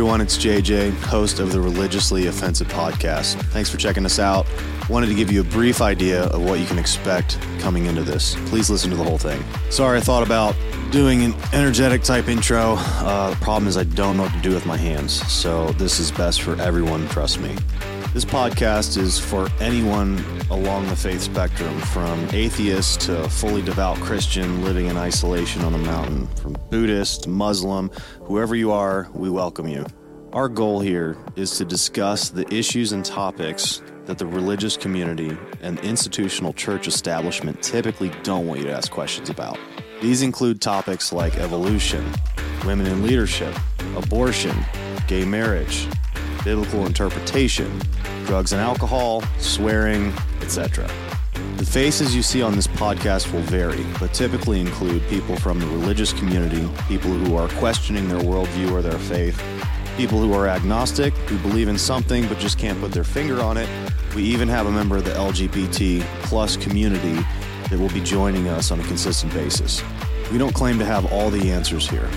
everyone, it's JJ, host of the Religiously Offensive Podcast. Thanks for checking us out. Wanted to give you a brief idea of what you can expect coming into this. Please listen to the whole thing. Sorry, I thought about doing an energetic type intro. The problem is I don't know what to do with my hands, so this is best for everyone, trust me. This podcast is for anyone along the faith spectrum, from atheist to fully devout Christian living in isolation on a mountain, from Buddhist, Muslim, whoever you are, we welcome you. Our goal here is to discuss the issues and topics that the religious community and institutional church establishment typically don't want you to ask questions about. These include topics like evolution, women in leadership, abortion, gay marriage, biblical interpretation, drugs and alcohol, swearing, etc. The faces you see on this podcast will vary, but typically include people from the religious community, people who are questioning their worldview or their faith, people who are agnostic, who believe in something but just can't put their finger on it. We even have a member of the LGBT plus community that will be joining us on a consistent basis. We don't claim to have all the answers here.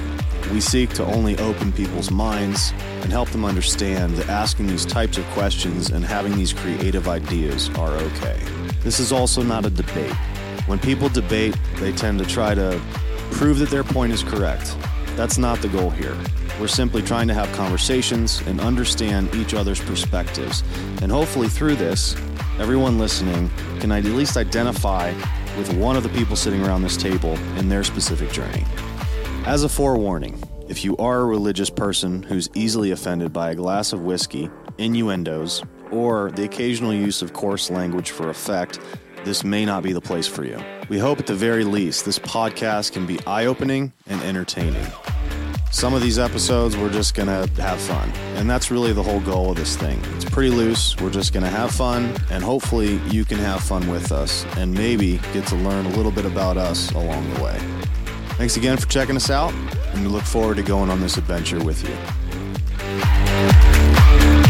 We seek to only open people's minds and help them understand that asking these types of questions and having these creative ideas are okay. This is also not a debate. When people debate, they tend to try to prove that their point is correct. That's not the goal here. We're simply trying to have conversations and understand each other's perspectives. And hopefully through this, everyone listening can at least identify with one of the people sitting around this table in their specific journey. As a forewarning, if you are a religious person who's easily offended by a glass of whiskey, innuendos, or the occasional use of coarse language for effect, this may not be the place for you. We hope at the very least this podcast can be eye-opening and entertaining. Some of these episodes we're just going to have fun, and that's really the whole goal of this thing. It's pretty loose, we're just going to have fun, and hopefully you can have fun with us and maybe get to learn a little bit about us along the way. Thanks again for checking us out, and we look forward to going on this adventure with you.